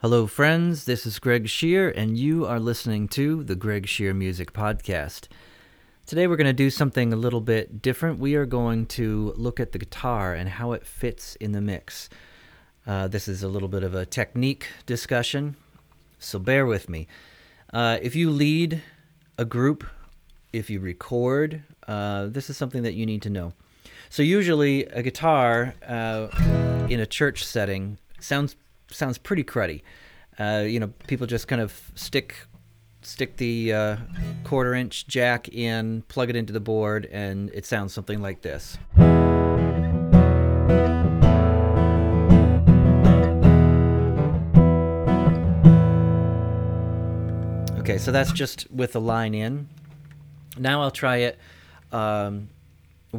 Hello friends, this is Greg Shear, and you are listening to the Greg Shear Music Podcast. Today we're going to do something a little bit different. We are going to look at the guitar and how it fits in the mix. This is a little bit of a technique discussion, so bear with me. If you lead a group, if you record, this is something that you need to know. So usually a guitar in a church setting sounds pretty cruddy. People just kind of stick the quarter-inch jack in, plug it into the board, and it sounds something like this. Okay, so that's just with the line in. Now I'll try it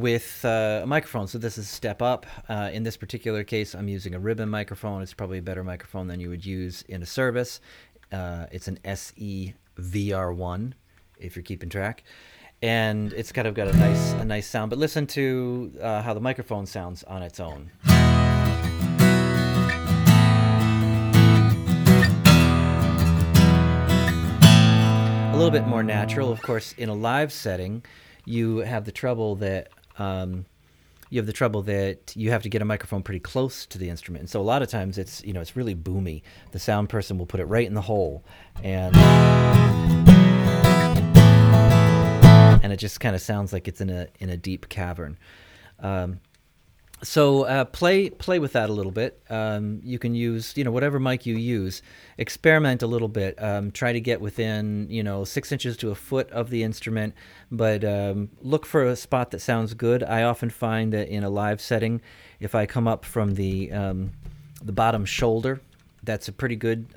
with a microphone. So this is step up. In this particular case, I'm using a ribbon microphone. It's probably a better microphone than you would use in a service. It's an SEVR1, if you're keeping track. And it's kind of got a nice sound. But listen to how the microphone sounds on its own. A little bit more natural. Of course, in a live setting, you have the trouble that you have to get a microphone pretty close to the instrument, and so a lot of times it's it's really boomy. The sound person will put it right in the hole, and it just kind of sounds like it's in a deep cavern. Play with that a little bit. You can use whatever mic you use. Experiment a little bit. Try to get within 6 inches to a foot of the instrument, but look for a spot that sounds good. I often find that in a live setting, if I come up from the bottom shoulder, that's a pretty good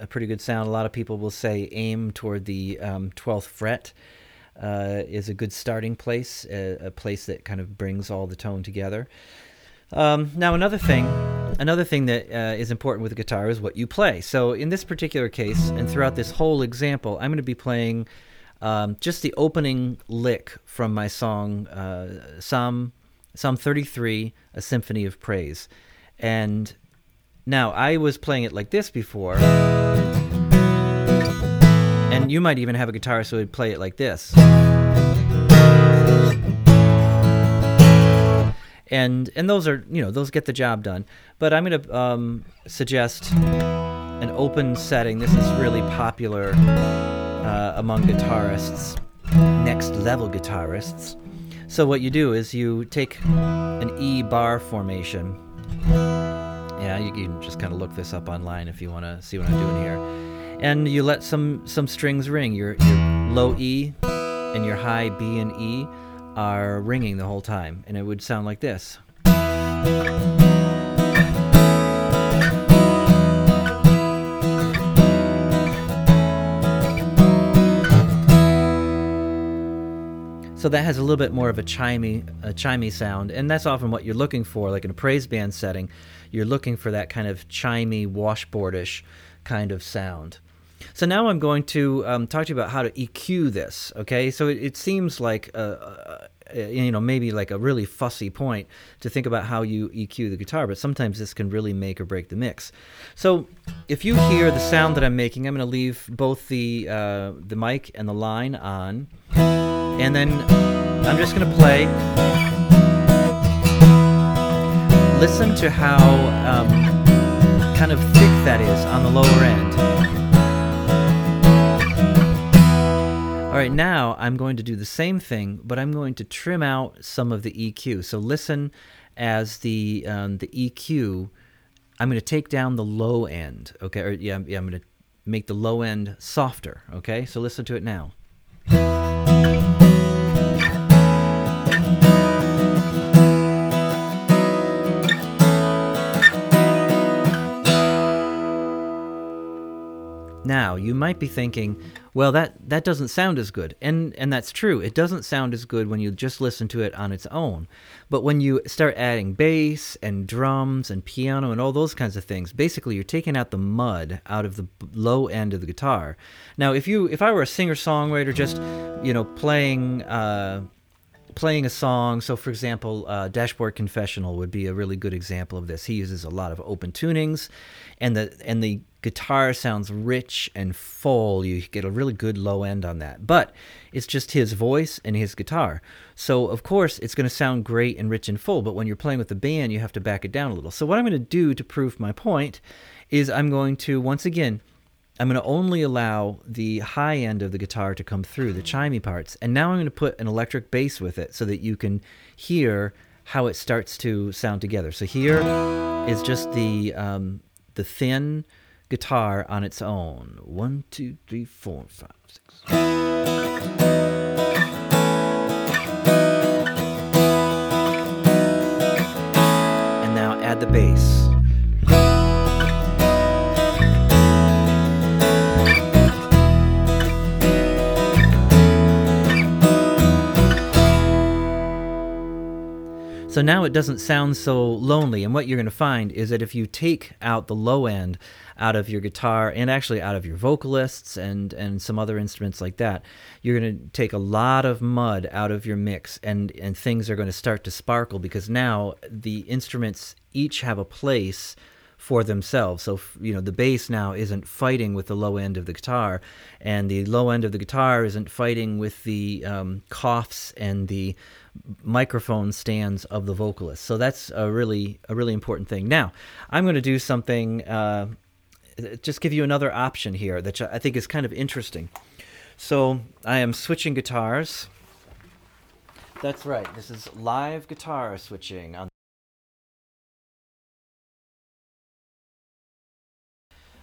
sound. A lot of people will say aim toward the 12th fret is a good starting place, a place that kind of brings all the tone together. Now, another thing that is important with the guitar is what you play. So in this particular case, and throughout this whole example, I'm going to be playing just the opening lick from my song, Psalm 33, A Symphony of Praise. And now, I was playing it like this before, and you might even have a guitarist who would play it like this. And those are, those get the job done. But I'm going to suggest an open setting. This is really popular among guitarists, next level guitarists. So what you do is you take an E bar formation. Yeah, you can just kind of look this up online if you want to see what I'm doing here. And you let some strings ring. Your low E and your high B and E are ringing the whole time, and it would sound like this. So that has a little bit more of a chimey sound, and that's often what you're looking for. Like in a praise band setting, you're looking for that kind of chimey, washboardish kind of sound. So now I'm going to talk to you about how to EQ this, okay? So it seems like, maybe like a really fussy point to think about how you EQ the guitar, but sometimes this can really make or break the mix. So if you hear the sound that I'm making, I'm going to leave both the mic and the line on, and then I'm just going to play. Listen to how kind of thick that is on the lower end. All right, now I'm going to do the same thing, but I'm going to trim out some of the EQ. So listen as the EQ, I'm going to take down the low end, okay? Or yeah, I'm going to make the low end softer, okay? So listen to it now. Now, you might be thinking, well, that doesn't sound as good. And that's true. It doesn't sound as good when you just listen to it on its own. But when you start adding bass and drums and piano and all those kinds of things, basically you're taking out the mud out of the low end of the guitar. Now, if I were a singer-songwriter just, playing playing a song, so for example, Dashboard Confessional would be a really good example of this. He uses a lot of open tunings, and the guitar sounds rich and full. You get a really good low end on that. But it's just his voice and his guitar. So, of course, it's going to sound great and rich and full. But when you're playing with the band, you have to back it down a little. So what I'm going to do to prove my point is I'm going to, once again, I'm going to only allow the high end of the guitar to come through, the chimey parts. And now I'm going to put an electric bass with it so that you can hear how it starts to sound together. So here is just the thin guitar on its own. 1, 2, 3, 4, 5, 6. And now add the bass. So now it doesn't sound so lonely, and what you're going to find is that if you take out the low end out of your guitar and actually out of your vocalists and some other instruments like that, you're going to take a lot of mud out of your mix, and things are going to start to sparkle because now the instruments each have a place for themselves. So, you know, the bass now isn't fighting with the low end of the guitar, and the low end of the guitar isn't fighting with the coughs and the microphone stands of the vocalist. So that's a really important thing. Now, I'm going to do something, just give you another option here that I think is kind of interesting. So I am switching guitars. That's right. This is live guitar switching on.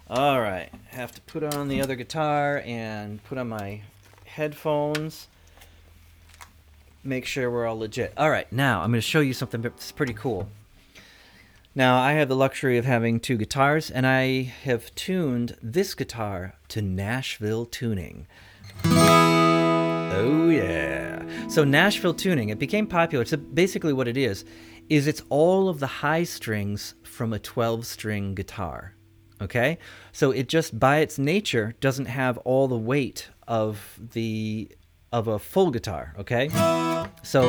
All right, I have to put on the other guitar and put on my headphones. Make sure we're all legit. All right, now I'm going to show you something that's pretty cool. Now, I have the luxury of having two guitars, and I have tuned this guitar to Nashville tuning. Oh, yeah. So Nashville tuning, it became popular. So basically what it is it's all of the high strings from a 12-string guitar. Okay, so it just by its nature doesn't have all the weight of a full guitar. Okay, so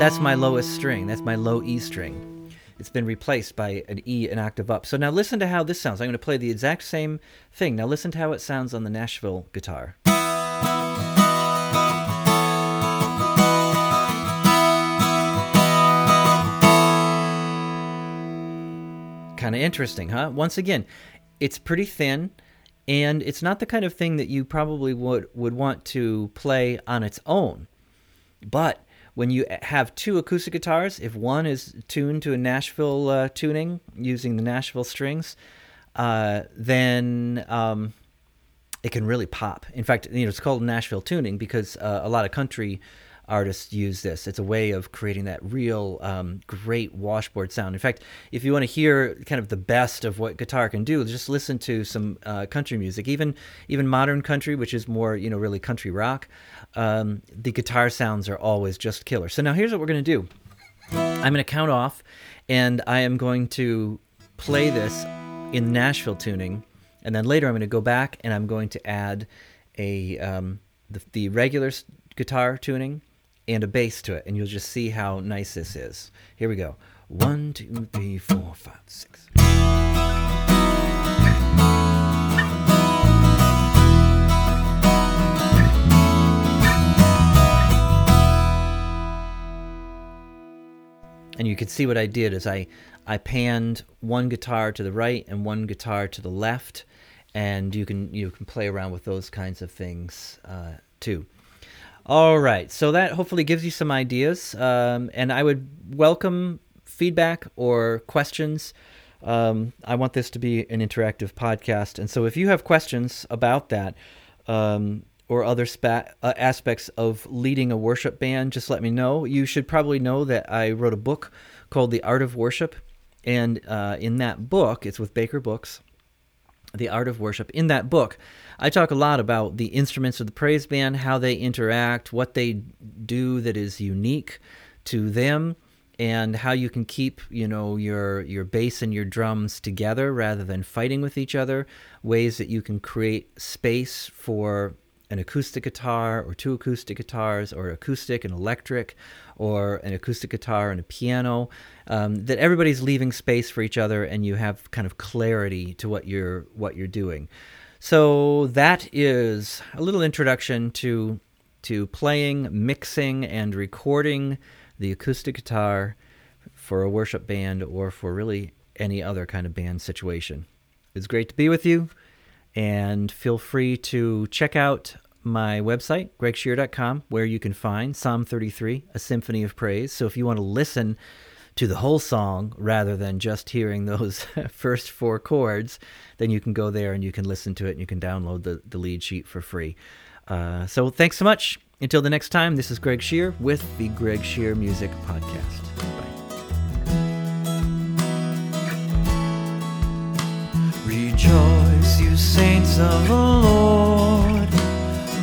that's my lowest string. That's my low E string. It's been replaced by an E an octave up. So now listen to how this sounds. I'm going to play the exact same thing. Now listen to how it sounds on the Nashville guitar. Kind of interesting, huh? Once again, it's pretty thin, and it's not the kind of thing that you probably would want to play on its own. But when you have two acoustic guitars, if one is tuned to a Nashville tuning using the Nashville strings, then it can really pop. In fact, you know, it's called Nashville tuning because a lot of country artists use this. It's a way of creating that real great washboard sound. In fact, if you want to hear kind of the best of what guitar can do, just listen to some country music, even modern country, which is more, you know, really country rock. The guitar sounds are always just killer. So now here's what we're going to do. I'm going to count off, and I am going to play this in Nashville tuning, and then later I'm going to go back and I'm going to add the regular guitar tuning and a bass to it, and you'll just see how nice this is. Here we go. 1, 2, 3, 4, 5, 6. And you can see what I did is I panned one guitar to the right and one guitar to the left, and you can play around with those kinds of things too. All right, so that hopefully gives you some ideas, and I would welcome feedback or questions. I want this to be an interactive podcast, and so if you have questions about that or other aspects of leading a worship band, just let me know. You should probably know that I wrote a book called The Art of Worship, and in that book, it's with Baker Books, The Art of Worship. In that book, I talk a lot about the instruments of the praise band, how they interact, what they do that is unique to them, and how you can keep, you know, your bass and your drums together rather than fighting with each other, ways that you can create space for an acoustic guitar or two acoustic guitars or acoustic and electric or an acoustic guitar and a piano, that everybody's leaving space for each other and you have kind of clarity to what you're doing. So that is a little introduction to playing, mixing, and recording the acoustic guitar for a worship band or for really any other kind of band situation. It's great to be with you, and feel free to check out my website, gregshear.com, where you can find Psalm 33, A Symphony of Praise. So if you want to listen to the whole song rather than just hearing those first four chords, then you can go there and you can listen to it and you can download the lead sheet for free. So thanks so much. Until the next time, this is Greg Shear with the Greg Shear Music Podcast. Bye. Rejoice, you saints of the Lord.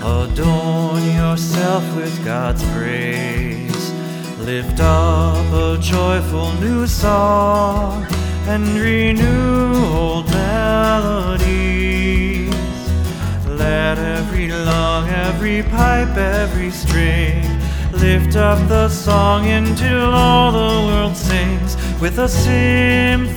Adorn yourself with God's praise. Lift up a joyful new song and renew old melodies. Let every lung, every pipe, every string lift up the song until all the world sings with a symphony.